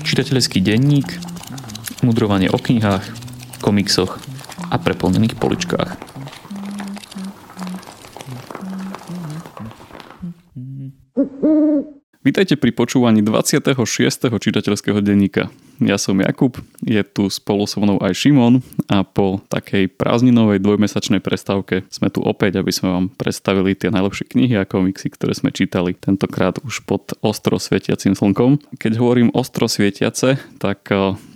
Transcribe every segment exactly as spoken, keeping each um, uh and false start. Čitateľský denník, mudrovanie o knihách, komiksoch a preplnených poličkách. Vítajte pri počúvaní dvadsiateho šiesteho čitateľského denníka. Ja som Jakub, je tu spolu so mnou aj Šimon a po takej prázdninovej dvojmesačnej prestávke sme tu opäť, aby sme vám predstavili tie najlepšie knihy a komiksy, ktoré sme čítali, tentokrát už pod ostro svietiacim slnkom. Keď hovorím ostro svietiace, tak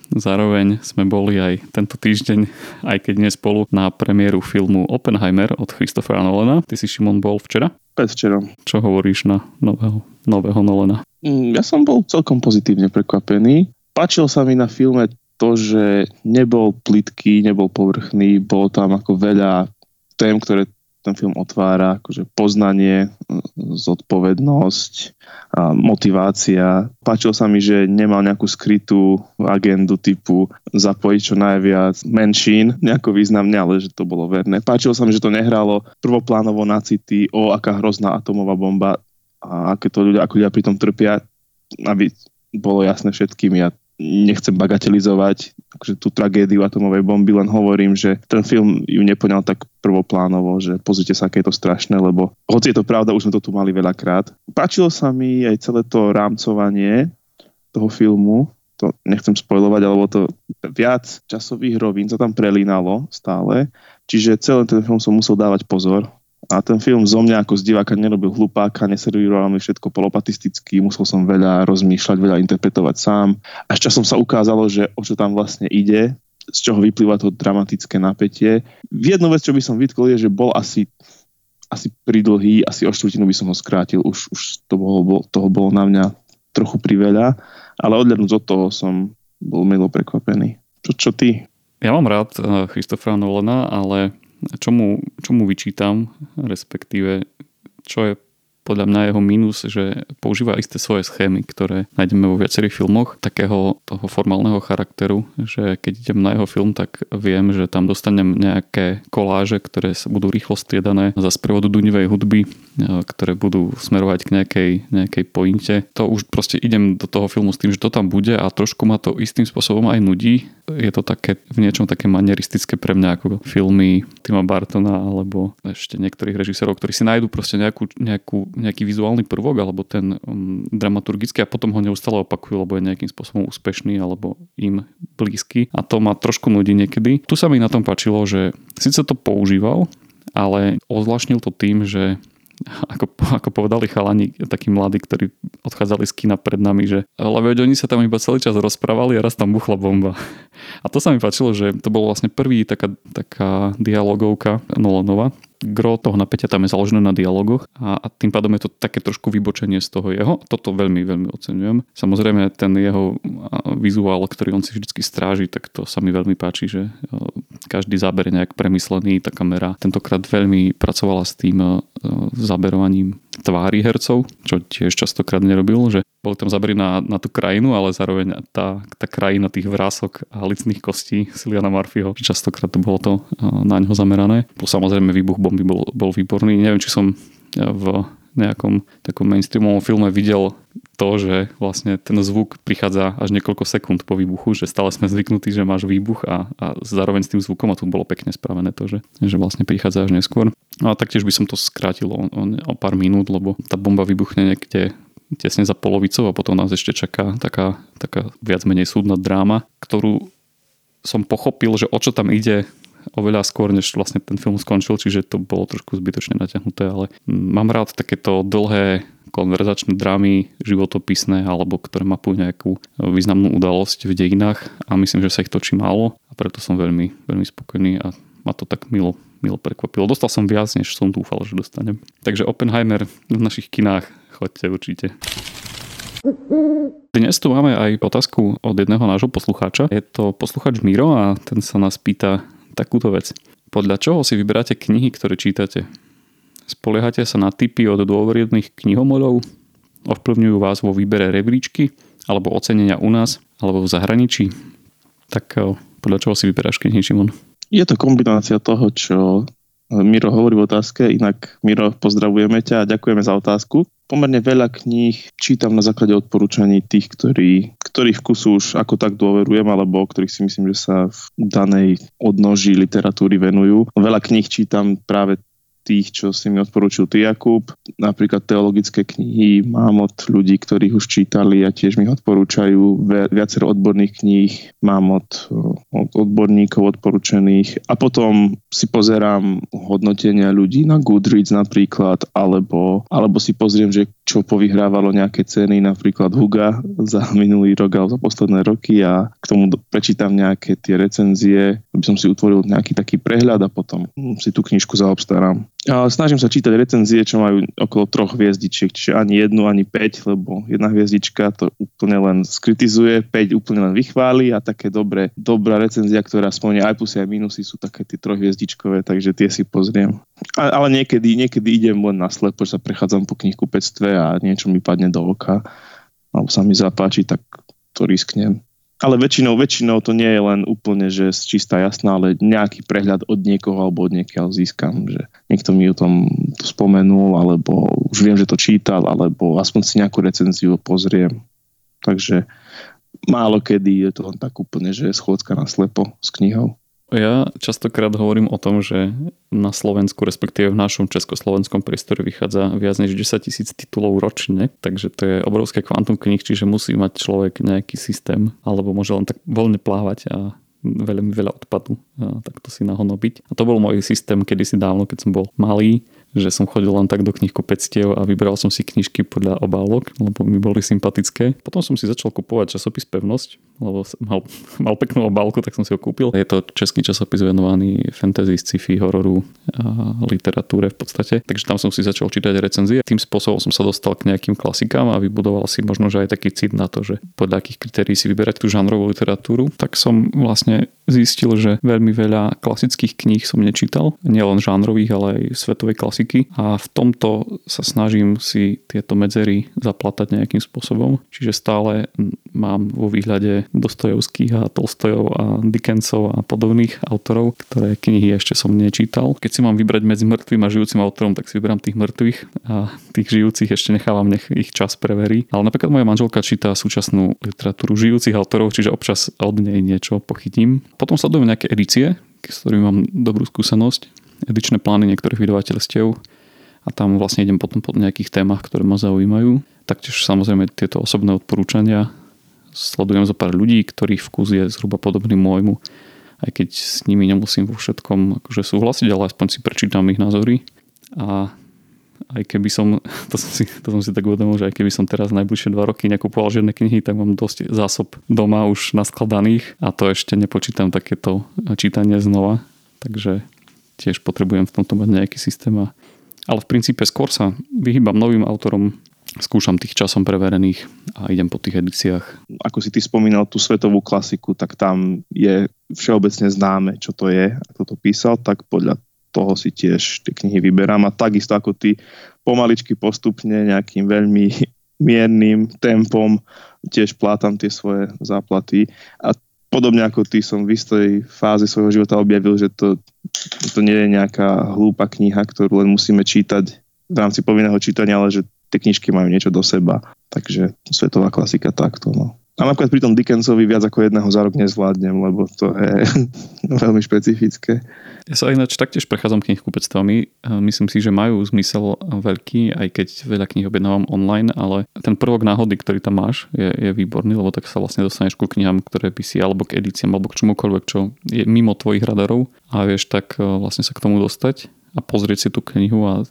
zároveň sme boli aj tento týždeň, aj keď nie spolu, na premiéru filmu Oppenheimer od Christophera Nolana. Ty si, Šimon, bol včera? Predvčera. Čo hovoríš na nového, nového Nolana? Ja som bol celkom pozitívne prekvapený. Páčil sa mi na filme to, že nebol plytký, nebol povrchný, bolo tam ako veľa tém, ktoré ten film otvára, akože poznanie, zodpovednosť, a motivácia. Páčilo sa mi, že nemal nejakú skrytú agendu typu zapojiť čo najviac menšín, nejako významne, ale že to bolo verné. Páčilo sa mi, že to nehralo prvoplánovo na city, o aká hrozná atómová bomba a aké to ľudia, ako ľudia pri tom trpia, aby bolo jasné všetkým. Ja nechcem bagatelizovať akože tú tragédiu atomovej bomby, len hovorím, že ten film ju nepoňal tak prvoplánovo, že pozrite sa, aké je to strašné, lebo hoci je to pravda, už sme to tu mali veľakrát. Páčilo sa mi aj celé to rámcovanie toho filmu, to nechcem spoilovať, alebo to viac časových rovín sa tam prelínalo stále, čiže celý ten film som musel dávať pozor. A ten film zo mňa ako z diváka nerobil hlupáka, neservíroval mi všetko polopatisticky, musel som veľa rozmýšľať, veľa interpretovať sám. Až časom sa ukázalo, že o čo tam vlastne ide, z čoho vyplýva to dramatické napätie. Jednu vec, čo by som vytkol, je, že bol asi, asi pridlhý, asi o štvrtinu by som ho skrátil, už, už to bolo, toho bolo na mňa trochu priveľa, ale odľadnúť od toho som bol milo prekvapený. Čo, čo ty? Ja mám rád Christophera Nolana, ale Čomu, čomu vyčítam, respektíve čo je podľa mňa jeho mínus, že používa isté svoje schémy, ktoré nájdeme vo viacerých filmoch takého toho formálneho charakteru, že keď idem na jeho film, tak viem, že tam dostanem nejaké koláže, ktoré budú rýchlo striedané za sprievodu dunivej hudby, ktoré budú smerovať k nejakej, nejakej pointe. To už proste idem do toho filmu s tým, že to tam bude a trošku ma to istým spôsobom aj nudí. Je to také v niečom také manieristické pre mňa ako filmy Tima Burtona alebo ešte niektorých režisérov, ktorí si nájdu proste nejakú, nejakú nejaký vizuálny prvok alebo ten um, dramaturgický a potom ho neustále opakujú, lebo je nejakým spôsobom úspešný alebo im blízky a to ma trošku nudí niekedy. Tu sa mi na tom páčilo, že síce to používal, ale ozvláštnil to tým, že Ako, ako povedali chalani, takí mladí, ktorí odchádzali z kina pred nami, že ale veď oni sa tam iba celý čas rozprávali a raz tam buchla bomba. A to sa mi páčilo, že to bolo vlastne prvý taká, taká dialogovka Nolanova. Gro toho napätia tam je založené na dialogoch a, a tým pádom je to také trošku vybočenie z toho jeho. Toto veľmi, veľmi oceňujem. Samozrejme ten jeho vizuál, ktorý on si vždycky stráži, tak to sa mi veľmi páči, že každý záber je nejak premyslený, tá kamera tentokrát veľmi pracovala s tým zaberovaním tvári hercov, čo tiež častokrát nerobil, že boli tam zábery na, na tú krajinu, ale zároveň tá, tá krajina tých vrások a licných kostí Cilliana Murphyho, častokrát to bolo to na ňo zamerané. Plus samozrejme výbuch bomby bol, bol výborný. Neviem, či som v nejakom takom mainstreamovom filme videl to, že vlastne ten zvuk prichádza až niekoľko sekúnd po výbuchu, že stále sme zvyknutí, že máš výbuch a, a zároveň s tým zvukom a tu bolo pekne spravené to, že, že vlastne prichádza až neskôr. No a taktiež by som to skrátil o, o, o pár minút, lebo tá bomba vybuchne niekde tesne za polovicou a potom nás ešte čaká taká, taká viac menej súdna dráma, ktorú som pochopil, že o čo tam ide oveľa skôr, než vlastne ten film skončil, čiže to bolo trošku zbytočne natiahnuté, ale mám rád takéto dlhé konverzačné drámy, životopisné alebo ktoré mapujú nejakú významnú udalosť v dejinách a myslím, že sa ich točí málo a preto som veľmi, veľmi spokojný a ma to tak milo, milo prekvapilo. Dostal som viac, než som dúfal, že dostanem. Takže Oppenheimer v našich kinách, choďte určite. Dnes tu máme aj otázku od jedného nášho poslucháča. Je to poslucháč Miro a ten sa nás pýta takúto vec. Podľa čoho si vyberáte knihy, ktoré čítate? Spoliehate sa na tipy od dôveryhodných knihomolov? Ovplyvňujú vás vo výbere rebríčky? Alebo ocenenia u nás? Alebo v zahraničí? Tak podľa čoho si vyberáš knihy, Šimon? Je to kombinácia toho, čo Miro hovorí v otázke. Inak, Miro, pozdravujeme ťa a ďakujeme za otázku. pomerne veľa kníh čítam na základe odporúčaní tých, ktorí, ktorých vkusu už ako tak dôverujem, alebo ktorých si myslím, že sa v danej odnoží literatúry venujú. Veľa kníh čítam práve tých, čo si mi odporúčil ty, Jakub. Napríklad teologické knihy mám od ľudí, ktorí už čítali a tiež mi odporúčajú. Viacero odborných kníh mám od, od odborníkov odporúčených. A potom si pozerám hodnotenia ľudí na Goodreads napríklad, alebo, alebo si pozriem, že čo povyhrávalo nejaké ceny, napríklad Huga za minulý rok alebo za posledné roky, a k tomu prečítam nejaké tie recenzie, aby som si utvoril nejaký taký prehľad a potom si tú knižku zaobstarám. A snažím sa čítať recenzie, čo majú okolo troch hviezdičiek, čiže ani jednu, ani päť, lebo jedna hviezdička to úplne len skritizuje, päť úplne len vychváli, a také dobré, dobrá recenzia, ktorá spomína aj plusy, aj minusy, sú také tie trochhviezdičkové, takže tie si pozriem. A, ale niekedy, niekedy idem len naslepo, že sa prechádzam po knihkupectve a niečo mi padne do oka, alebo sa mi zapáči, tak to risknem. Ale väčšinou, väčšinou to nie je len úplne, že čistá jasná, ale nejaký prehľad od niekoho alebo od niekiaľ získam, že niekto mi o tom to spomenul, alebo už viem, že to čítal, alebo aspoň si nejakú recenziu pozriem. Takže málo kedy je to len tak úplne, že je schôdzka naslepo s knihou. Ja častokrát hovorím o tom, že na Slovensku, respektíve v našom československom priestore vychádza viac než desaťtisíc titulov ročne, takže to je obrovské kvantum kníh, čiže musí mať človek nejaký systém, alebo môže len tak voľne plávať a veľmi veľa odpadu, a takto si nahonobiť. A to bol môj systém kedysi dávno, keď som bol malý, že som chodil len tak do knihkupectiev a vybral som si knižky podľa obálok, lebo mi boli sympatické. Potom som si začal kupovať časopis Pevnosť, lebo mal, mal peknú obálku, tak som si ho kúpil. Je to český časopis venovaný fantasy, sci-fi, hororu a literatúre v podstate. Takže tam som si začal čítať recenzie. Tým spôsobom som sa dostal k nejakým klasikám a vybudoval si možno že aj taký cit na to, že podľa akých kritérií si vyberať tú žánrovú literatúru. Tak som vlastne zistil, že veľmi veľa klasických kníh som nečítal, nielen žánrových, ale aj svetovej klasiky, a v tomto sa snažím si tieto medzery zaplatať nejakým spôsobom. Čiže stále mám vo výhľade Dostojevských a Tolstojov a Dickensov a podobných autorov, ktoré knihy ešte som nečítal. Keď si mám vybrať medzi mŕtvým a žijúcim autorom, tak si vyberám tých mŕtvych a tých žijúcich ešte nechávam, nech ich čas preverí. Ale napríklad moja manželka číta súčasnú literatúru žijúcich autorov, čiže občas od nej niečo pochytím. Potom sledujem nejaké edície, s ktorými mám dobrú skúsenosť, edičné plány niektorých vydavateľstiev, a tam vlastne idem potom po nejakých témach, ktoré ma zaujímajú. Taktiež samozrejme tieto osobné odporúčania sledujem zo pár ľudí, ktorých vkus je zhruba podobný môjmu, aj keď s nimi nemusím vo všetkom akože súhlasiť, ale aspoň si prečítam ich názory. A aj keby som, to som si, to som si tak uvedomil, že aj keby som teraz najbližšie dva roky nekupoval žiadne knihy, tak mám dosť zásob doma už naskladaných, a to ešte nepočítam takéto čítanie znova, takže tiež potrebujem v tomto mať nejaký systém. A... Ale v princípe skôr sa vyhýbam novým autorom, skúšam tých časom preverených a idem po tých edíciách. Ako si ty spomínal tú svetovú klasiku, tak tam je všeobecne známe, čo to je, ako to písal, tak podľa toho si tiež tie knihy vyberám, a takisto ako ty pomaličky postupne nejakým veľmi miernym tempom tiež plátam tie svoje záplaty, a podobne ako ty som v istej fáze svojho života objavil, že to, to nie je nejaká hlúpa kniha, ktorú len musíme čítať v rámci povinného čítania, ale že tie knižky majú niečo do seba, takže svetová klasika takto, no. A napríklad pri tom Dickensovi viac ako jedného za rok nezvládnem, lebo to je veľmi špecifické. Ja sa ináč taktiež prechádzam knihkupectvami. Myslím si, že majú zmysel veľký, aj keď veľa kníh objednávam online, ale ten prvok náhody, ktorý tam máš, je, je výborný, lebo tak sa vlastne dostaneš ku knihám, ktoré by si, alebo k edíciám, alebo k čomukoľvek, čo je mimo tvojich radarov, a vieš tak vlastne sa k tomu dostať a pozrieť si tú knihu, a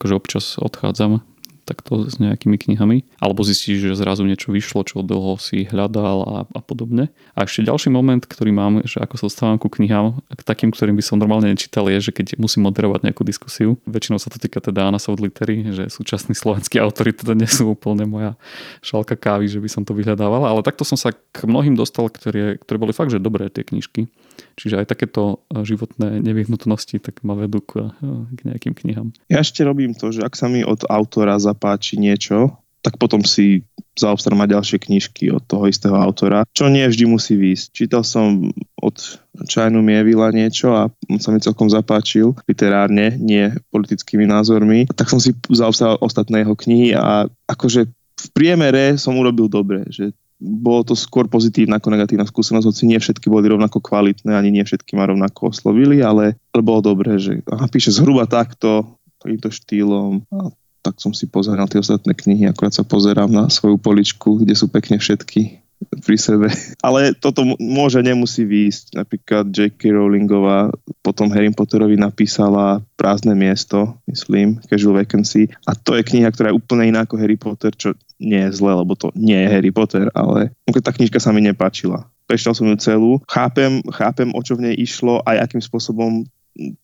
akože občas odchádzam takto s nejakými knihami. Alebo zistíš, že zrazu niečo vyšlo, čo dlho si hľadal, a, a podobne. A ešte ďalší moment, ktorý mám, že ako sa dostávam ku knihám, k takým, ktorým by som normálne nečítal, je, že keď musím moderovať nejakú diskusiu. Väčšinou sa to týka teda Anna Soudlitery, že súčasní slovenskí autori teda nie sú úplne moja šálka kávy, že by som to vyhľadával. Ale takto som sa k mnohým dostal, ktoré, ktoré boli fakt, že dobré tie knižky. Čiže aj takéto životné nevyhnutnosti tak ma vedú k, k nejakým knihám. Ja ešte robím to, že ak sa mi od autora zapáči niečo, tak potom si zaobstarám aj ďalšie knižky od toho istého autora, čo nie vždy musí výjsť. Čítal som od Čajnu Mievila niečo a sa mi celkom zapáčil literárne, nie politickými názormi. Tak som si zaobstaral ostatné jeho knihy a akože v priemere som urobil dobre, že bolo to skôr pozitívna ako negatívna skúsenosť, hoci nie všetky boli rovnako kvalitné, ani nie všetky ma rovnako oslovili, ale bolo dobré, že aha, píše zhruba takto, takýmto štýlom. A tak som si pozeral tie ostatné knihy, akorát sa pozerám na svoju poličku, kde sú pekne všetky pri sebe. Ale toto môže, nemusí výjsť. Napríklad J K. Rowlingová potom Harry Potterovi napísala Prázdne miesto, myslím, Casual Vacancy. A to je kniha, ktorá je úplne iná ako Harry Potter, čo nie je zle, lebo to nie je Harry Potter, ale tá knižka sa mi nepáčila. Prečítal som ju celú. Chápem, chápem, o čo v nej išlo, aj akým spôsobom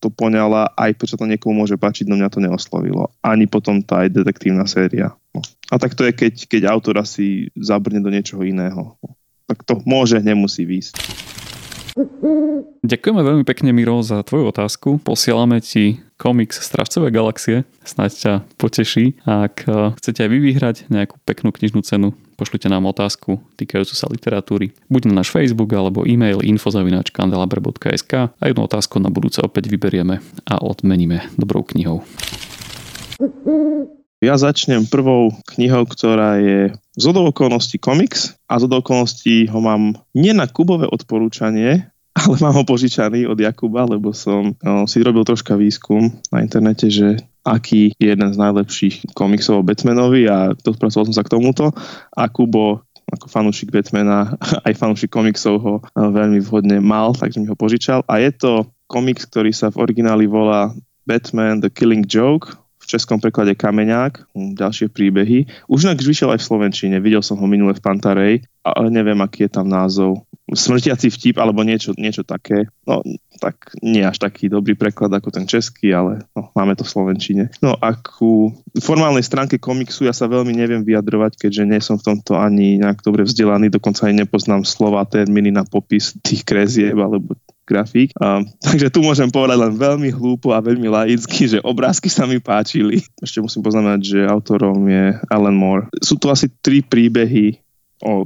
to poňala, aj prečo to niekomu môže páčiť, no mňa to neoslovilo. Ani potom tá aj detektívna séria. No. A tak to je, keď, keď autor asi zabrne do niečoho iného. No. Tak to môže, nemusí výjsť. Ďakujeme veľmi pekne, Miro, za tvoju otázku. Posielame ti komiks Strážcové galaxie. Snáď ťa poteší. Ak chcete aj vy vyhrať nejakú peknú knižnú cenu, pošlite nám otázku týkajúcu sa literatúry. Buď na náš Facebook, alebo e-mail info zavináč kandelabre bodka es ká a jednu otázku na budúce opäť vyberieme a odmeníme dobrou knihou. Ja začnem prvou knihou, ktorá je zhodou okolností komiks a zhodou okolností ho mám nie na Kubové odporúčanie, ale mám ho požičaný od Jakuba, lebo som no, si robil troška výskum na internete, že aký je jeden z najlepších komiksov o Batmanovi a dopracoval som sa k tomuto a Kubo ako fanúšik Batmana, aj fanúšik komiksov ho veľmi vhodne mal, takže mi ho požičal a je to komiks, ktorý sa v origináli volá Batman The Killing Joke, v českom preklade Kameňák, ďalšie príbehy. Už inak vyšiel aj v slovenčine, videl som ho minule v Pantarej, ale neviem, aký je tam názov. Smrtiaci vtip, alebo niečo, niečo také. No, tak nie až taký dobrý preklad ako ten český, ale no, máme to v slovenčine. No a ku formálnej stránke komiksu ja sa veľmi neviem vyjadrovať, keďže nie som v tomto ani nejak dobre vzdelaný, dokonca aj nepoznám slova, termíny na popis tých krezieb, alebo grafík. Um, takže tu môžem povedať len veľmi hlúpo a veľmi laicky, že obrázky sa mi páčili. Ešte musím poznamenať, že autorom je Alan Moore. Sú tu asi tri príbehy o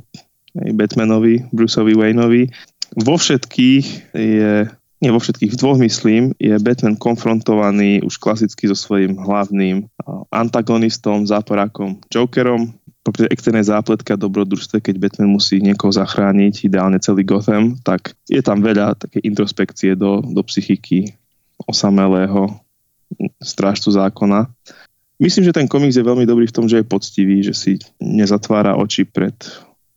Batmanovi, Bruceovi Wayneovi. Vo všetkých je, nie vo všetkých, v dvoch myslím, je Batman konfrontovaný už klasicky so svojím hlavným antagonistom, záporákom Jokerom. Popri externej zápletka dobrodružstve, keď Batman musí niekoho zachrániť, ideálne celý Gotham, tak je tam veľa také introspekcie do, do psychiky osamelého strážcu zákona. Myslím, že ten komiks je veľmi dobrý v tom, že je poctivý, že si nezatvára oči pred,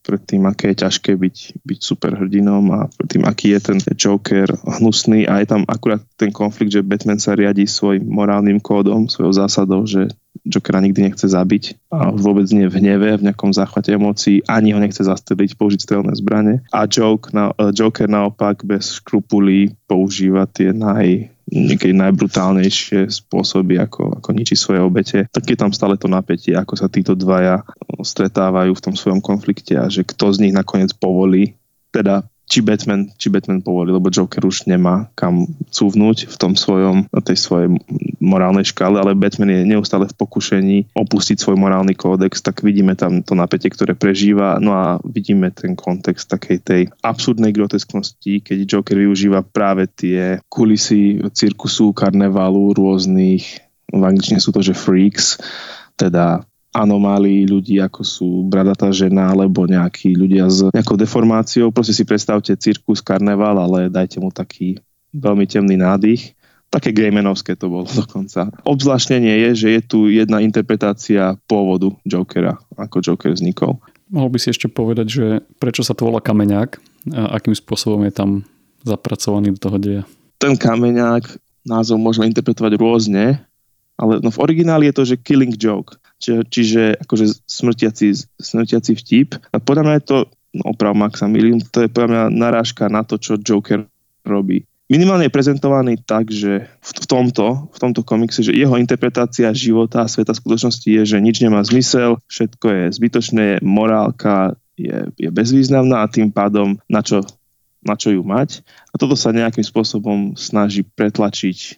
pred tým, aké je ťažké byť, byť superhrdinom a pred tým, aký je ten Joker hnusný a je tam akurát ten konflikt, že Batman sa riadi svojim morálnym kódom, svojou zásadou, že Jokera nikdy nechce zabiť a vôbec nie v hneve, v nejakom záchvate emócií, ani ho nechce zastreliť, použiť strelné zbrane. A Joker, na, Joker naopak bez škrupulí používa tie naj, niekedy najbrutálnejšie spôsoby, ako, ako ničí svoje obete. Tak je tam stále to napätie, ako sa títo dvaja stretávajú v tom svojom konflikte a že kto z nich nakoniec povolí, teda či Batman, či Batman povolí, lebo Joker už nemá kam cúvnuť v tom svojom, tej svojej morálnej škále, ale Batman je neustále v pokušení opustiť svoj morálny kódex, tak vidíme tam to napätie, ktoré prežíva, no a vidíme ten kontext takej tej absurdnej grotesknosti, keď Joker využíva práve tie kulisy cirkusu, karnevalu, rôznych, v angličtine sú to, že freaks, teda anomálií ľudí, ako sú bradatá žena, alebo nejakí ľudia s nejakou deformáciou. Proste si predstavte cirkus, karneval, ale dajte mu taký veľmi temný nádych. Také Gaimanovské to bolo dokonca. Obzvláštnenie je, že je tu jedna interpretácia pôvodu Jokera, ako Joker vznikol. Mohol by si ešte povedať, že prečo sa to volá Kameňák a akým spôsobom je tam zapracovaný do toho deja? Ten Kameňák názov môžeme interpretovať rôzne, ale no v origináli je to, že Killing Joke. Čiže, čiže akože smrtiaci, smrtiaci vtip. A podľa mňa je to, no opravom, ak sa milím, to je podľa mňa narážka na to, čo Joker robí. Minimálne je prezentovaný tak, že v tomto, v tomto komikse, že jeho interpretácia života a sveta skutočnosti je, že nič nemá zmysel, všetko je zbytočné, morálka je, je bezvýznamná a tým pádom na čo, na čo ju mať. A toto sa nejakým spôsobom snaží pretlačiť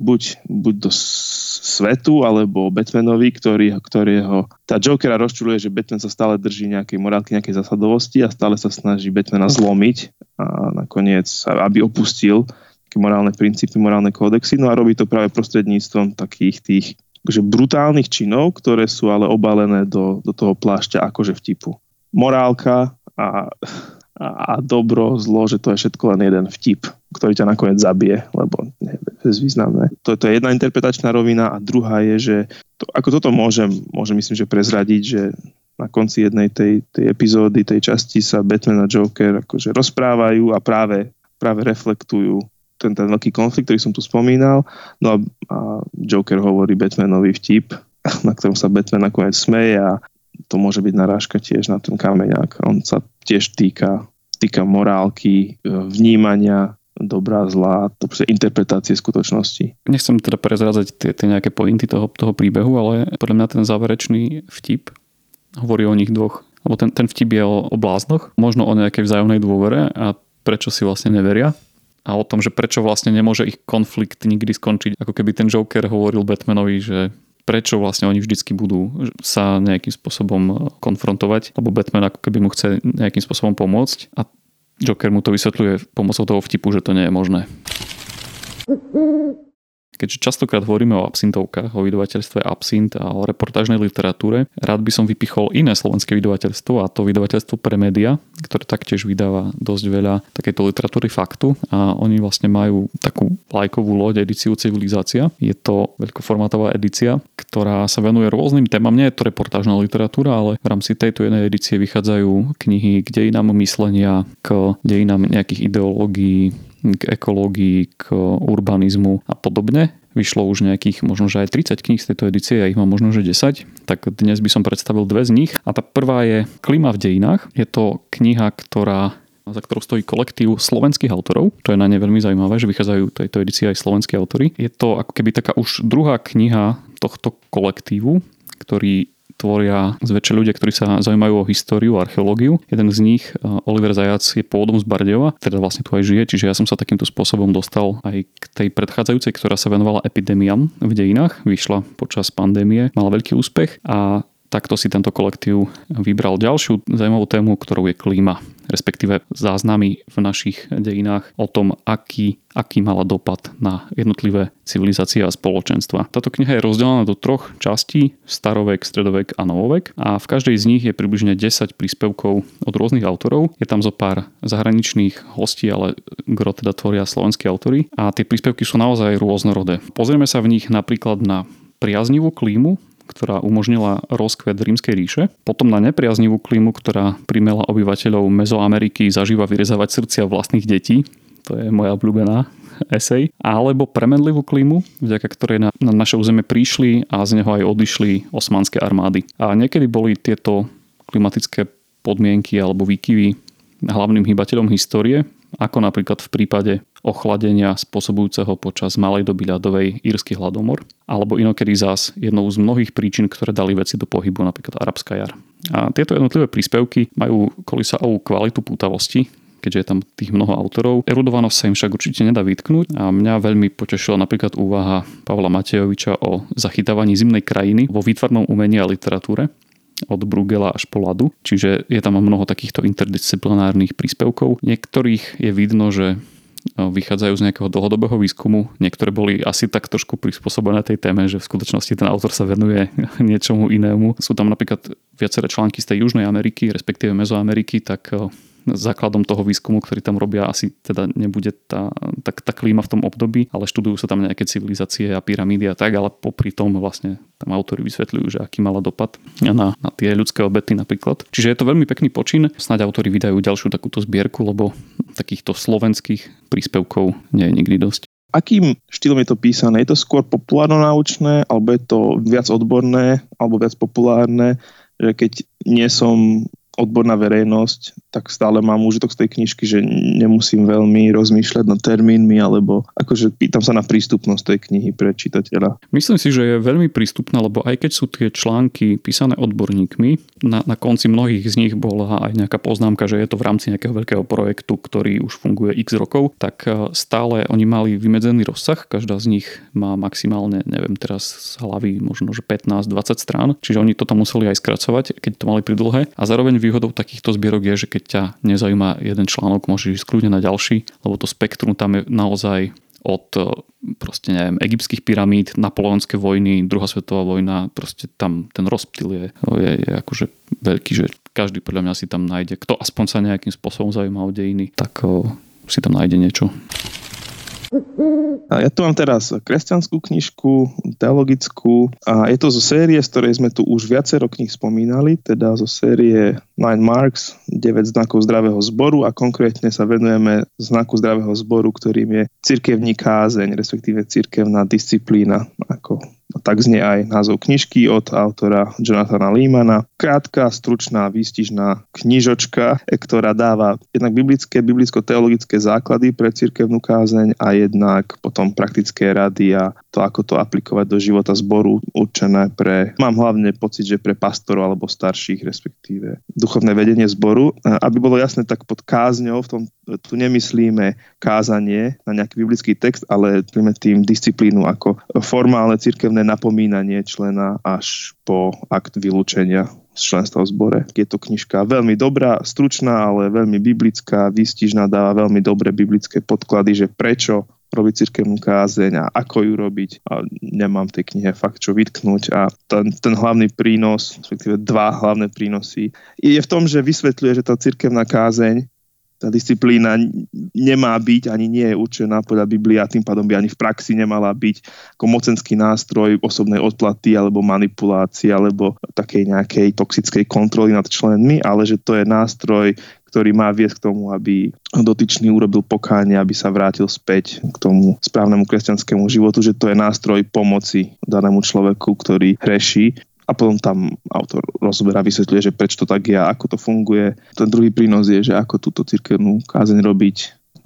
buď, buď do svetu, alebo Batmanovi, ktorý, ktorého tá Jokera rozčuluje, že Batman sa stále drží nejakej morálky, nejakej zasadovosti a stále sa snaží Batmana zlomiť a nakoniec, aby opustil také morálne princípy, morálne kódexy. No a robí to práve prostredníctvom takých tých akože brutálnych činov, ktoré sú ale obalené do, do toho plášťa akože vtipu. Morálka a... a dobro, zlo, že to je všetko len jeden vtip, ktorý ťa nakoniec zabije, lebo nie je bezvýznamné. To, to je jedna interpretačná rovina a druhá je, že to, ako toto môžem, môžem myslím, že prezradiť, že na konci jednej tej, tej epizódy, tej časti sa Batman a Joker akože rozprávajú a práve, práve reflektujú ten, ten veľký konflikt, ktorý som tu spomínal. No a, a Joker hovorí Batmanovi vtip, na ktorom sa Batman nakoniec smeje a to môže byť narážka tiež na ten kameňák. On sa tiež týka, týka morálky, vnímania dobra, zla, to je interpretácie skutočnosti. Nechcem teda prezradzať tie, tie nejaké pointy toho, toho príbehu, ale podľa mňa ten záverečný vtip hovorí o nich dvoch. Lebo ten, ten vtip je o, o bláznoch, možno o nejakej vzájomnej dôvere a prečo si vlastne neveria. A o tom, že prečo vlastne nemôže ich konflikt nikdy skončiť. Ako keby ten Joker hovoril Batmanovi, že prečo vlastne oni vždycky budú sa nejakým spôsobom konfrontovať, lebo Batman ako keby mu chce nejakým spôsobom pomôcť a Joker mu to vysvetľuje pomocou toho vtipu, že to nie je možné. Keďže častokrát hovoríme o absintovkách, o vydavateľstve Absint a o reportážnej literatúre, rád by som vypichol iné slovenské vydavateľstvo a to vydavateľstvo Premedia, ktoré taktiež vydáva dosť veľa takejto literatúry faktu a oni vlastne majú takú lajkovú loď edíciu Civilizácia. Je to veľkoformátová edícia, ktorá sa venuje rôznym témam. Nie je to reportážna literatúra, ale v rámci tejto jednej edície vychádzajú knihy k dejinám myslenia, k dejinám nejakých ideológií, k ekológii, k urbanizmu a podobne. Vyšlo už nejakých možno, že aj tridsať kníh z tejto edície, ja ich mám možno, že desať. Tak dnes by som predstavil dve z nich. A tá prvá je Klíma v dejinách. Je to kniha, ktorá, za ktorou stojí kolektív slovenských autorov. To je na ne veľmi zaujímavé, že vychádzajú v tejto edícii aj slovenskí autory. Je to ako keby taká už druhá kniha tohto kolektívu, ktorý tvoria zväčšie ľudia, ktorí sa zaujímajú o históriu a archeológiu. Jeden z nich, Oliver Zajac, je pôvodom z Bardejova, teda vlastne tu aj žije, čiže ja som sa takýmto spôsobom dostal aj k tej predchádzajúcej, ktorá sa venovala epidémiám v dejinách, vyšla počas pandémie, mala veľký úspech a takto si tento kolektív vybral ďalšiu zaujímavú tému, ktorou je klíma, respektíve záznamy v našich dejinách o tom, aký, aký mala dopad na jednotlivé civilizácie a spoločenstva. Táto kniha je rozdelená do troch častí, starovek, stredovek a novovek a v každej z nich je približne desať príspevkov od rôznych autorov. Je tam zo pár zahraničných hostí, ale gro teda tvoria slovenskí autori a tie príspevky sú naozaj rôznorodé. Pozrieme sa v nich napríklad na priaznivú klímu, ktorá umožnila rozkvet Rímskej ríše. Potom na nepriaznivú klímu, ktorá primela obyvateľov Mezoameriky zažíva vyrezávať srdcia vlastných detí. To je moja obľúbená esej. Alebo premenlivú klímu, vďaka ktorej na, na naše územie prišli a z neho aj odišli osmanské armády. A niekedy boli tieto klimatické podmienky alebo výkyvy hlavným hýbateľom histórie, ako napríklad v prípade ochladenia spôsobujúceho počas malej doby ľadovej írsky hladomor, alebo inokedy zás jednou z mnohých príčin, ktoré dali veci do pohybu, napríklad arabská jar. A tieto jednotlivé príspevky majú kolísaovú kvalitu pútavosti, keďže je tam tých mnoho autorov. Erudovanosť sa im však určite nedá vytknúť a mňa veľmi potešila napríklad úvaha Pavla Matejoviča o zachytávaní zimnej krajiny vo výtvarnom umení a literatúre, od Bruegela až po Ladu. Čiže je tam mnoho takýchto interdisciplinárnych príspevkov. Niektorých je vidno, že vychádzajú z nejakého dlhodobého výskumu. Niektoré boli asi tak trošku prispôsobené tej téme, že v skutočnosti ten autor sa venuje niečomu inému. Sú tam napríklad viaceré články z tej Južnej Ameriky, respektíve Mezoameriky, tak základom toho výskumu, ktorý tam robia, asi teda nebude tá, tá, tá klíma v tom období, ale študujú sa tam nejaké civilizácie a pyramídy a tak, ale popri tom vlastne tam autori vysvetľujú, že aký mala dopad na, na tie ľudské obety napríklad. Čiže je to veľmi pekný počin. Snáď autori vydajú ďalšiu takúto zbierku, lebo takýchto slovenských príspevkov nie je nikdy dosť. Akým štýlom je to písané? Je to skôr populárno-naučné, alebo je to viac odborné, alebo viac populárne, že keď nie som odborná verejnosť, tak stále mám úžitok z tej knižky, že nemusím veľmi rozmýšľať nad termínmi, alebo akože pýtam sa na prístupnosť tej knihy pre čitateľa. Myslím si, že je veľmi prístupná, lebo aj keď sú tie články písané odborníkmi, na, na konci mnohých z nich bola aj nejaká poznámka, že je to v rámci nejakého veľkého projektu, ktorý už funguje x rokov, tak stále oni mali vymedzený rozsah, každá z nich má maximálne, neviem teraz z hlavy možno, že pätnásť dvadsať strán, čiže oni to tam museli aj skracovať, keď to mali pridlhé. A zároveň výhodou takýchto zbierok je, že keď ťa nezaujíma jeden článok, môžeš ísť kľudne na ďalší, lebo to spektrum tam je naozaj od proste, neviem, egyptských pyramíd, napoleonské vojny, druhá svetová vojna, proste tam ten rozptyl je, je, je akože veľký, že každý podľa mňa si tam nájde, kto aspoň sa nejakým spôsobom zaujíma o dejiny, tak o, si tam nájde niečo. Ja tu mám teraz kresťanskú knižku, teologickú a je to zo série, z ktorej sme tu už viacero kníh spomínali, teda zo série Nine Marks, deväť znakov zdravého zboru a konkrétne sa venujeme znaku zdravého zboru, ktorým je cirkevní kázeň, respektíve cirkevná disciplína, ako tak znie aj názov knižky od autora Jonathana Leemana. Krátka, stručná, výstižná knižočka, ktorá dáva jednak biblické, biblicko-teologické základy pre cirkevnú kázeň a jednak potom praktické rady a to, ako to aplikovať do života zboru určené pre, mám hlavne pocit, že pre pastorov alebo starších, respektíve duchovné vedenie zboru. Aby bolo jasné, tak pod kázňou v tom tu nemyslíme kázanie na nejaký biblický text, ale myslíme tým disciplínu ako formálne cirkevné napomínanie člena až po akt vylúčenia z členstva v zbore. Je to knižka veľmi dobrá, stručná, ale veľmi biblická, výstižná, dáva veľmi dobré biblické podklady, že prečo robiť cirkevnú kázeň a ako ju robiť. A nemám v tej knihe fakt čo vytknúť. A ten, ten hlavný prínos, respektíve dva hlavné prínosy, je v tom, že vysvetľuje, že tá cirkevná kázeň, tá disciplína nemá byť, ani nie je určená podľa Biblia, tým pádom by ani v praxi nemala byť ako mocenský nástroj osobnej odplaty alebo manipulácie alebo takej nejakej toxickej kontroly nad členmi, ale že to je nástroj, ktorý má viesť k tomu, aby dotyčný urobil pokánie, aby sa vrátil späť k tomu správnemu kresťanskému životu, že to je nástroj pomoci danému človeku, ktorý hreší. A potom tam autor rozoberá, vysvetľuje, že prečo to tak je a ako to funguje. Ten druhý prínos je, že ako túto cirkevnú kázeň robiť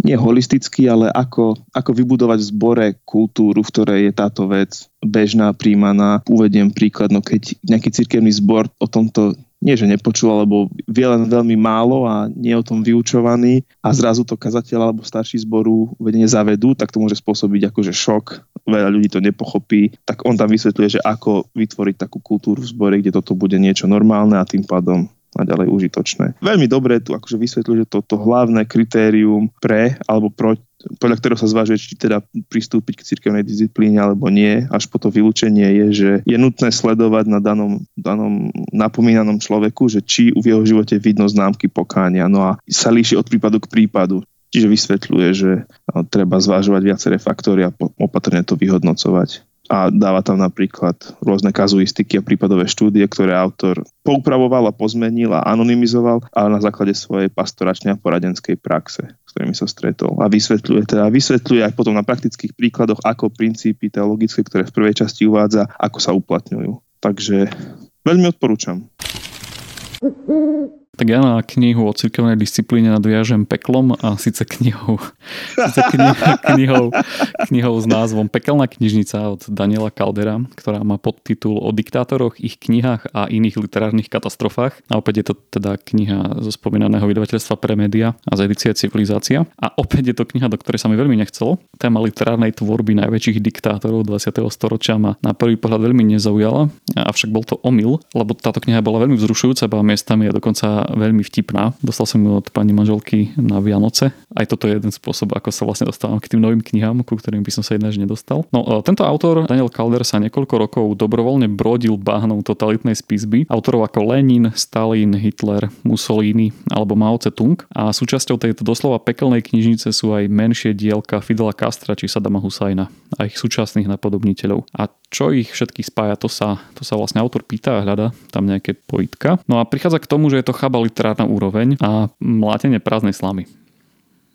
nie holisticky, ale ako, ako vybudovať v zbore kultúru, v ktorej je táto vec bežná, príjmaná. Uvediem príklad, no keď nejaký cirkevný zbor o tomto nie, že nepočul, alebo vie len veľmi málo a nie je o tom vyučovaný a zrazu to kazateľ alebo starší zboru vedenie zavedú, tak to môže spôsobiť akože šok, veľa ľudí to nepochopí, tak on tam vysvetľuje, že ako vytvoriť takú kultúru v zbore, kde toto bude niečo normálne a tým pádom naďalej užitočné. Veľmi dobre tu akože vysvetľuje, že toto to hlavné kritérium pre alebo proti, podľa ktorého sa zvažuje, či teda pristúpiť k cirkevnej disciplíne alebo nie, až po to vylúčenie je, že je nutné sledovať na danom, danom napomínanom človeku, že či v jeho živote vidno známky pokánia. No a sa líši od prípadu k prípadu. Čiže vysvetľuje, že treba zvažovať viaceré faktory a opatrne to vyhodnocovať. A dáva tam napríklad rôzne kazuistiky a prípadové štúdie, ktoré autor poupravoval a pozmenil a anonymizoval, ale na základe svojej pastoračnej a poradenskej praxe, s ktorými sa stretol. A vysvetľuje teda, vysvetľuje aj potom na praktických príkladoch, ako princípy teologické, ktoré v prvej časti uvádza, ako sa uplatňujú. Takže veľmi odporúčam. Tak ja na knihu o cirkevnej disciplíne nadviažem peklom a síce knihou, síce kni- knihou, knihou s názvom Pekelná knižnica od Daniela Kaldera, ktorá má podtitul o diktátoroch, ich knihách a iných literárnych katastrofách. A opäť je to teda kniha zo spomínaného vydavateľstva Premedia a z edície Civilizácia. A opäť je to kniha, do ktorej sa mi veľmi nechcelo. Téma literárnej tvorby najväčších diktátorov dvadsiateho storočia ma na prvý pohľad veľmi nezaujala, avšak bol to omyl, lebo táto kniha bola veľmi vzrušujúca, a miestami je dokonca veľmi vtipná. Dostal som ju od pani manželky na Vianoce. Aj toto je jeden spôsob, ako sa vlastne dostávam k tým novým knihám, ku ktorým by som sa ináč nedostal. No, tento autor, Daniel Kalder, sa niekoľko rokov dobrovoľne brodil bahnou totalitnej spisby autorov ako Lenin, Stalin, Hitler, Mussolini alebo Mao Tse Tung. A súčasťou tejto doslova pekelnej knižnice sú aj menšie dielka Fidela Castra či Sadama Husajna a ich súčasných napodobniteľov. A čo ich všetkých spája, to sa, to sa vlastne autor pýta a hľada tam nejaké pojitka. No a prichádza k tomu, že je to chaba literárna úroveň a mlátenie prázdnej slamy.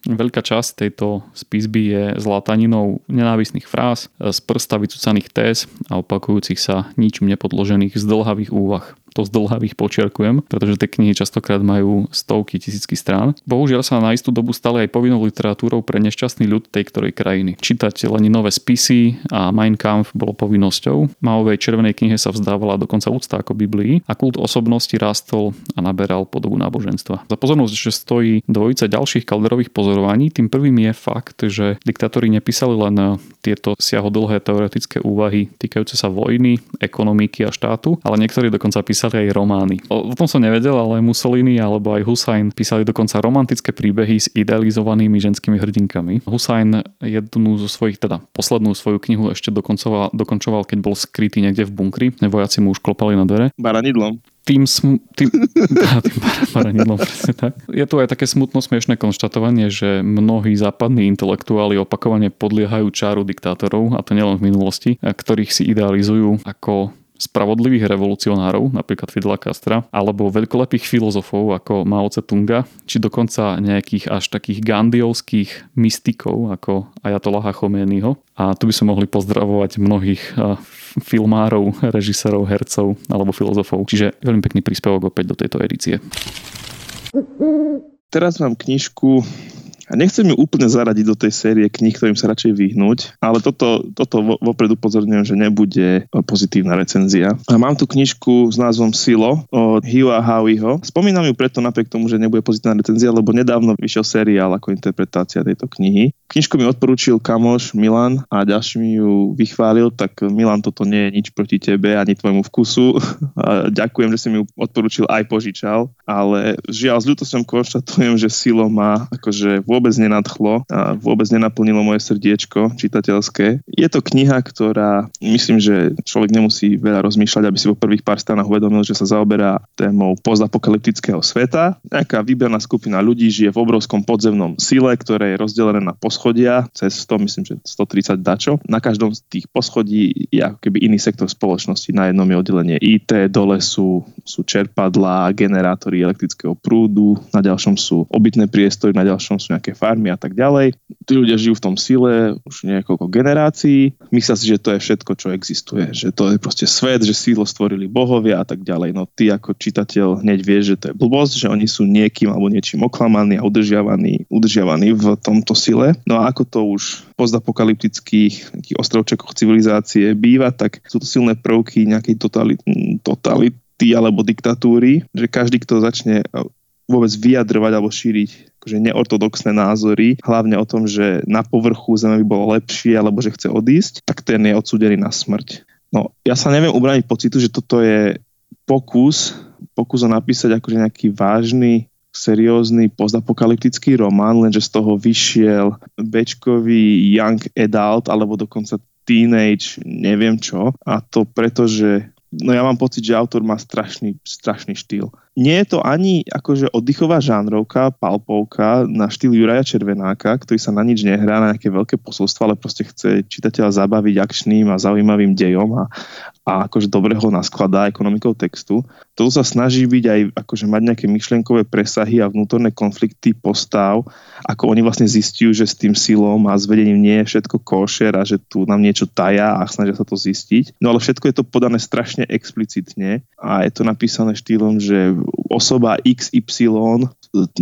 Veľká časť tejto spisby je zlátaninou nenávistných fráz, z prsta vycúcaných téz a opakujúcich sa ničím nepodložených zdĺhavých úvah. to z dlhavých počiarkujem, pretože tie knihy častokrát majú stovky, tisícky strán. Bohužiaľ sa na istú dobu stali aj povinnou literatúrou pre nešťastný ľud tej ktorej krajiny. Čítať Leninové spisy a Mein Kampf bolo povinnosťou. Maovej Červenej knihe sa vzdávala dokonca úcta ako Biblii a kult osobnosti rástol a naberal podobu náboženstva. Za pozornosť, že stojí dvojica ďalších Kalderových pozorovaní, tým prvým je fakt, že diktátori nepísali len tieto siahodlhé teoretické úvahy týkajúce sa vojny, ekonomiky a štátu, ale niektorí dokonca písali aj romány. O tom som nevedel, ale Mussolini alebo aj Husajn písali dokonca romantické príbehy s idealizovanými ženskými hrdinkami. Husajn jednu zo svojich, teda poslednú svoju knihu ešte dokoncoval, dokončoval, keď bol skrytý niekde v bunkri. Vojaci mu už klopali na dvere. Baranidlom. Tým, sm- tým, dá, tým baranidlom, presne tak. Je tu aj také smutno-smiešné konštatovanie, že mnohí západní intelektuáli opakovane podliehajú čaru diktátorov, a to nielen v minulosti, ktorých si idealizujú ako spravodlivých revolucionárov, napríklad Fidela Castra, alebo veľkolepých filozofov ako Mao Tse Tunga, či dokonca nejakých až takých gandhiovských mystikov ako Ajatoláha Chomeniho. A tu by sme mohli pozdravovať mnohých filmárov, režisérov, hercov alebo filozofov. Čiže veľmi pekný príspevok opäť do tejto edície. Teraz mám knižku a nechcem ju úplne zaradiť do tej série kníh, ktorým sa radšej vyhnúť, ale toto, toto vopred upozorňujem, že nebude pozitívna recenzia. A mám tu knižku s názvom Silo od Hugha Howeyho. Spomínam ju preto napriek tomu, že nebude pozitívna recenzia, lebo nedávno vyšiel seriál ako interpretácia tejto knihy. Knižku mi odporúčil kamoš Milan a ďalší mi ju vychválil, tak Milan, toto nie je nič proti tebe ani tvojmu vkusu. A ďakujem, že si mi ju odporúčil aj požičal, ale žiaľ s ľútosťou konštatujem, že Silo má akože vôbec nenadchlo a vôbec nenaplnilo moje srdiečko čitateľské. Je to kniha, ktorá, myslím, že človek nemusí veľa rozmýšľať, aby si po prvých pár stranách uvedomil, že sa zaoberá témou postapokalyptického sveta. Nejaká výberná skupina ľudí žije v obrovskom podzemnom síle, ktoré je rozdelené na poschodia, cez sto, myslím, že stotridsať dačo. Na každom z tých poschodí je ako keby iný sektor spoločnosti. Na jednom je oddelenie í té, dole sú, sú čerpadlá, generátory elektrického prúdu, na ďalšom sú obytné priestory, na ďalšom sú nejaké farmy a tak ďalej. Tí ľudia žijú v tom síle už niekoľko generácií. Myslia si, že to je všetko, čo existuje. Že to je proste svet, že sílo stvorili bohovia a tak ďalej. No ty ako čitateľ hneď vieš, že to je blbosť, že oni sú niekým alebo niečím oklamaní a udržiavaní, udržiavaní v tomto síle. No a ako to už v postapokalyptických ostrovčekoch civilizácie býva, tak sú to silné prvky nejakej totality, totality alebo diktatúry, že každý, kto začne vôbec vyjadrovať alebo šíriť akože neortodoxné názory, hlavne o tom, že na povrchu zeme by bolo lepšie alebo že chce odísť, tak ten je odsúdený na smrť. No, ja sa neviem ubrániť pocitu, že toto je pokus, pokus o napísať akože nejaký vážny, seriózny postapokalyptický román, lenže z toho vyšiel bečkový young adult alebo dokonca teenage, neviem čo. A to preto, že no ja mám pocit, že autor má strašný, strašný štýl. Nie je to ani akože oddychová žánrovka, palpovka na štýl Juraja Červenáka, ktorý sa na nič nehrá, na nejaké veľké posolstvo, ale proste chce čitateľa zabaviť akčným a zaujímavým dejom a, a akože dobre ho naskladá ekonomikou textu. Toto sa snaží byť aj akože mať nejaké myšlienkové presahy a vnútorné konflikty postav, ako oni vlastne zistiu, že s tým silom a zvedením nie je všetko košer a že tu nám niečo tajá a snažia sa to zistiť. No ale všetko je to podané strašne explicitne a je to napísané štýlom, že osoba iks ypsilon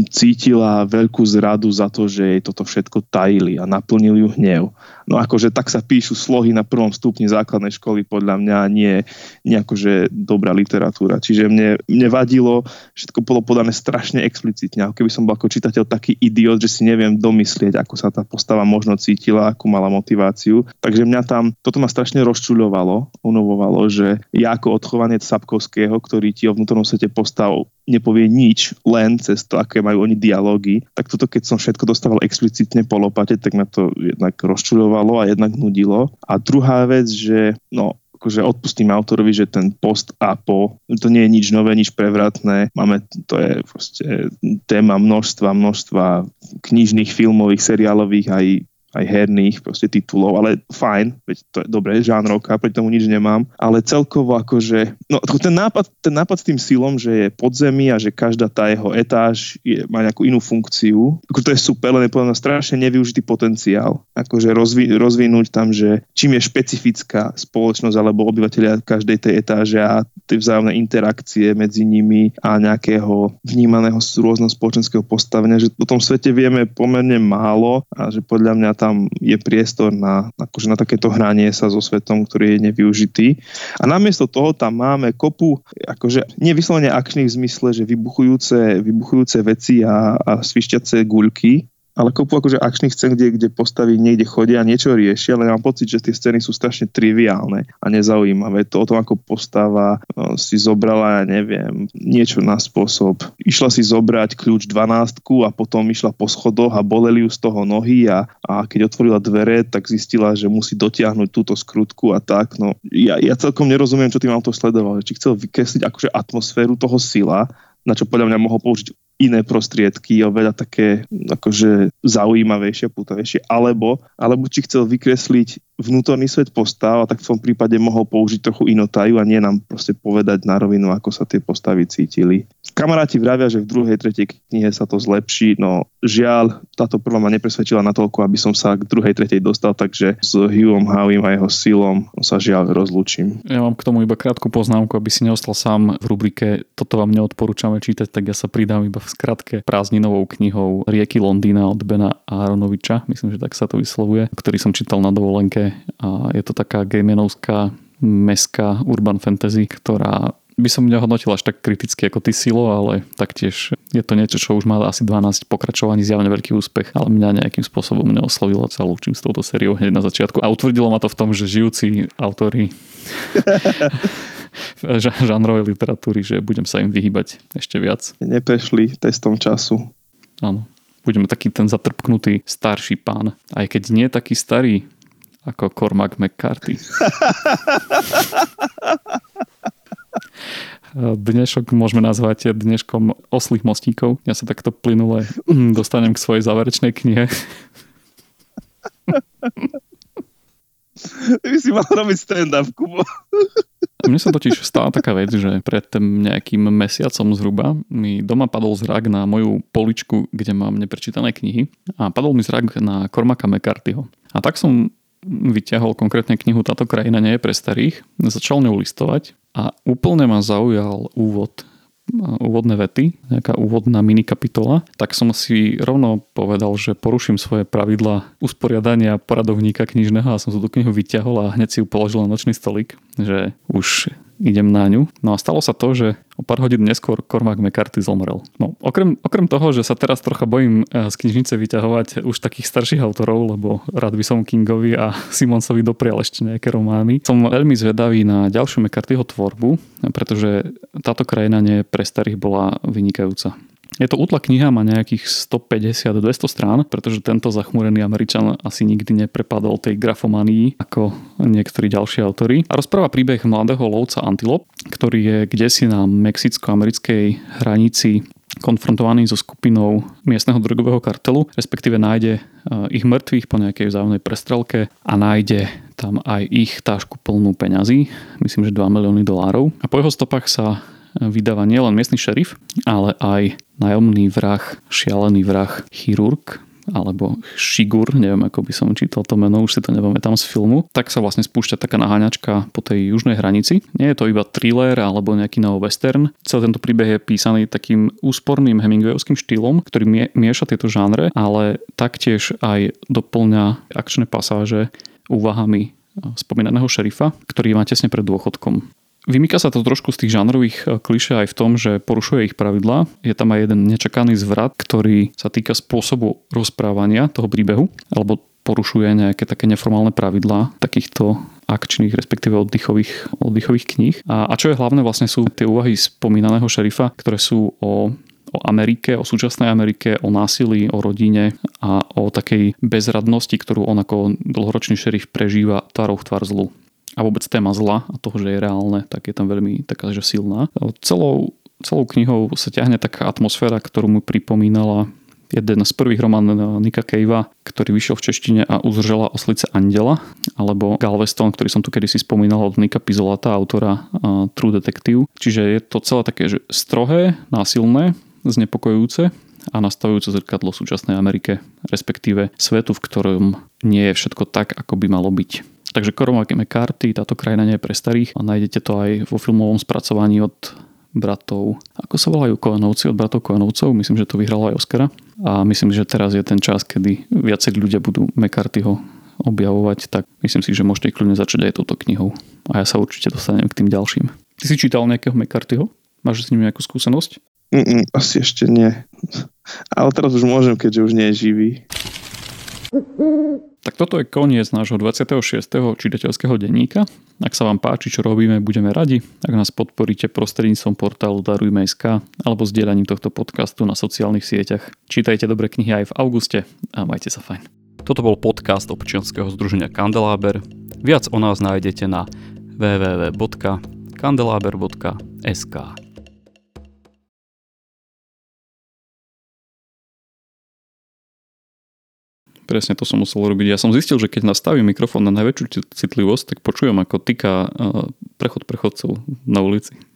cítila veľkú zradu za to, že jej toto všetko tajili a naplnil ju hnev. No akože tak sa píšu slohy na prvom stupni základnej školy, podľa mňa nie, nie akože dobrá literatúra. Čiže mne, mne vadilo, všetko bolo podané strašne explicitne. Ako keby som bol ako čitateľ taký idiot, že si neviem domyslieť, ako sa tá postava možno cítila, akú mala motiváciu. Takže mňa tam, toto ma strašne rozčuľovalo, unovovalo, že ja ako odchovanec Sapkovského, ktorý ti o vnútornom svete postav nepovie nič, len cez to, aké majú oni dialógy, tak toto, keď som všetko dostával explicitne po lopate, tak ma to jednak rozčuľovalo a jednak nudilo. A druhá vec, že no, akože odpustím autorovi, že ten post a po, to nie je nič nové, nič prevratné. Máme, to je proste téma množstva, množstva knižných, filmových, seriálových aj aj herných proste titulov, ale fajn, veď to je dobré, žánrovka, preto tomu nič nemám, ale celkovo akože, no ten nápad, ten nápad s tým silom, že je podzemí a že každá tá jeho etáž je, má nejakú inú funkciu, ako to je super, len je podľa mňa strašne nevyužitý potenciál, akože rozvi, rozvinúť tam, že čím je špecifická spoločnosť alebo obyvateľia každej tej etáže a tie vzájomné interakcie medzi nimi a nejakého vnímaného rôzneho spoločenského postavenia, že o tom svete vieme pomerne málo a že podľa mňa tam je priestor na, akože na takéto hranie sa so svetom, ktorý je nevyužitý. A namiesto toho tam máme kopu akože nevyslovene akčných v zmysle, že vybuchujúce, vybuchujúce veci a, a svišťace guľky, ale kopu akože akčných scén, kde, kde postaví niekde chodia a niečo riešia, ale mám pocit, že tie scény sú strašne triviálne a nezaujímavé. To o tom, ako postava no, si zobrala, ja neviem, niečo na spôsob. Išla si zobrať kľúč dvanástku a potom išla po schodoch a boleli ju z toho nohy a, a keď otvorila dvere, tak zistila, že musí dotiahnuť túto skrutku a tak. No, ja, ja celkom nerozumiem, čo tým autor sledoval. Či chcel vykresliť akože atmosféru toho sila, na čo podľa mňa mohol použiť iné prostriedky, oveľa také akože zaujímavejšie, pútavejšie, alebo, alebo či chcel vykresliť vnútorný svet postav, tak v tom prípade mohol použiť trochu inotáju a nie nám proste povedať na rovinu, ako sa tie postavy cítili. Kamaráti vravia, že v druhej, tretej knihe sa to zlepší, no žiaľ, táto prvá ma nepresvedčila natoľko, aby som sa k druhej, tretej dostal, takže s Hughom Howym a jeho silom sa žiaľ rozlúčim. Ja mám k tomu iba krátku poznámku, aby si neostal sám v rubrike Toto vám neodporúčame čítať, tak ja sa pridám iba v skratke prázdninovou knihou Rieky Londýna od Bena Aaronoviča, myslím, že tak sa to vyslovuje, ktorý som čítal na dovolenke a je to taká gaimanovská mestská urban fantasy, ktorá by som nehodnotil až tak kriticky ako ty Silo, ale taktiež je to niečo, čo už má asi dvanásť pokračovaní, zjavne veľký úspech, ale mňa nejakým spôsobom neoslovilo, sa lúčim s touto sériou hneď na začiatku a utvrdilo ma to v tom, že žijúci autori žánrovej literatúry, že budem sa im vyhýbať ešte viac. Neprešli testom času. Áno, budeme taký ten zatrpknutý starší pán, aj keď nie taký starý ako Cormac McCarthy. Dnešok môžeme nazvať dneškom oslých mostíkov. Ja sa takto plynule dostanem k svojej záverečnej knihe. Ty by si mal robiť stand-up, Kubo. Mne sa totiž stala taká vec, že pred nejakým mesiacom zhruba mi doma padol zrak na moju poličku, kde mám neprečítané knihy a padol mi zrak na Cormaca McCarthyho. A tak som vyťahol konkrétne knihu Táto krajina nie je pre starých, začal ňou listovať a úplne ma zaujal úvod, úvodné vety, nejaká úvodná minikapitola, tak som si rovno povedal, že poruším svoje pravidla usporiadania poradovníka knižného a som tú knihu vyťahol a hneď si ju položil na nočný stolík, že už idem na ňu. No a stalo sa to, že o pár hodín neskôr Cormac McCarthy zomrel. No, okrem, okrem toho, že sa teraz trocha bojím z knižnice vyťahovať už takých starších autorov, lebo rád by som Kingovi a Simonsovi doprial ešte nejaké romány. Som veľmi zvedavý na ďalšiu McCarthyho tvorbu, pretože Táto krajina nie pre starých bola vynikajúca. Je to útla kniha, má nejakých stopäťdesiat až dvesto strán, pretože tento zachmúrený Američan asi nikdy neprepadol tej grafomanii ako niektorí ďalší autori. A rozpráva príbeh mladého lovca antilop, ktorý je kdesi na mexicko-americkej hranici konfrontovaný so skupinou miestneho drogového kartelu, respektíve nájde ich mŕtvych po nejakej vzájomnej prestrelke a nájde tam aj ich tášku plnú peňazí, myslím, že dva milióny dolárov. A po jeho stopách sa vydáva nielen miestny šerif, ale aj nájomný vrah, šialený vrah, chirurg alebo Šigur, neviem ako by som čítal to meno, už si to nepamätám z filmu, tak sa vlastne spúšťa taká naháňačka po tej južnej hranici. Nie je to iba thriller alebo nejaký neo-western. Celý tento príbeh je písaný takým úsporným Hemingwayovským štýlom, ktorý mieša tieto žánre, ale taktiež aj doplňa akčné pasáže úvahami spomínaného šerifa, ktorý má tesne pred dôchodkom. Vymýka sa to trošku z tých žánrových klišé aj v tom, že porušuje ich pravidlá. Je tam aj jeden nečakaný zvrat, ktorý sa týka spôsobu rozprávania toho príbehu, alebo porušuje nejaké také neformálne pravidlá takýchto akčných, respektíve oddychových, oddychových kníh. A, a čo je hlavné, vlastne sú tie úvahy spomínaného šerifa, ktoré sú o o Amerike, o súčasnej Amerike, o násilí, o rodine a o takej bezradnosti, ktorú on ako dlhoročný šerif prežíva tvárou v tvár zlu. A vôbec téma zla a toho, že je reálne, tak je tam veľmi taká, že silná. Celou, celou knihou sa ťahne taká atmosféra, ktorú mu pripomínala jeden z prvých románov Nicka Cavea, ktorý vyšiel v češtine, a Uzržela oslice andela, alebo Galveston, ktorý som tu kedysi spomínal od Nika Pizzolata, autora uh, True Detective. Čiže je to celé také, že strohé, násilné, znepokojujúce a nastavujúce zrkadlo súčasnej Amerike, respektíve svetu, v ktorom nie je všetko tak, ako by malo byť. Takže Cormac McCarthy, Táto krajina nie je pre starých, a nájdete to aj vo filmovom spracovaní od bratov, ako sa volajú Koenovci, od bratov Koenovcov, myslím, že to vyhralo aj Oscara, a myslím, že teraz je ten čas, kedy viacej ľudia budú McCarthyho objavovať, tak myslím si, že môžete kľudne začať aj touto knihou a ja sa určite dostanem k tým ďalším. Ty si čítal nejakého McCarthyho? Máš s ním nejakú skúsenosť? Mm, asi ešte nie, ale teraz už môžem, keďže už nie je živý. Tak toto je koniec nášho dvadsiateho šiesteho čitateľského denníka. Ak sa vám páči, čo robíme, budeme radi, ak nás podporíte prostredníctvom portálu darujme bodka es ká alebo zdieľaním tohto podcastu na sociálnych sieťach. Čítajte dobré knihy aj v auguste a majte sa fajn. Toto bol podcast občianskeho združenia Kandeláber. Viac o nás nájdete na w w w bodka kandeláber bodka es ká. Presne to som musel robiť. Ja som zistil, že keď nastavím mikrofón na najväčšiu citlivosť, tak počujem, ako tyká prechod prechodcov na ulici.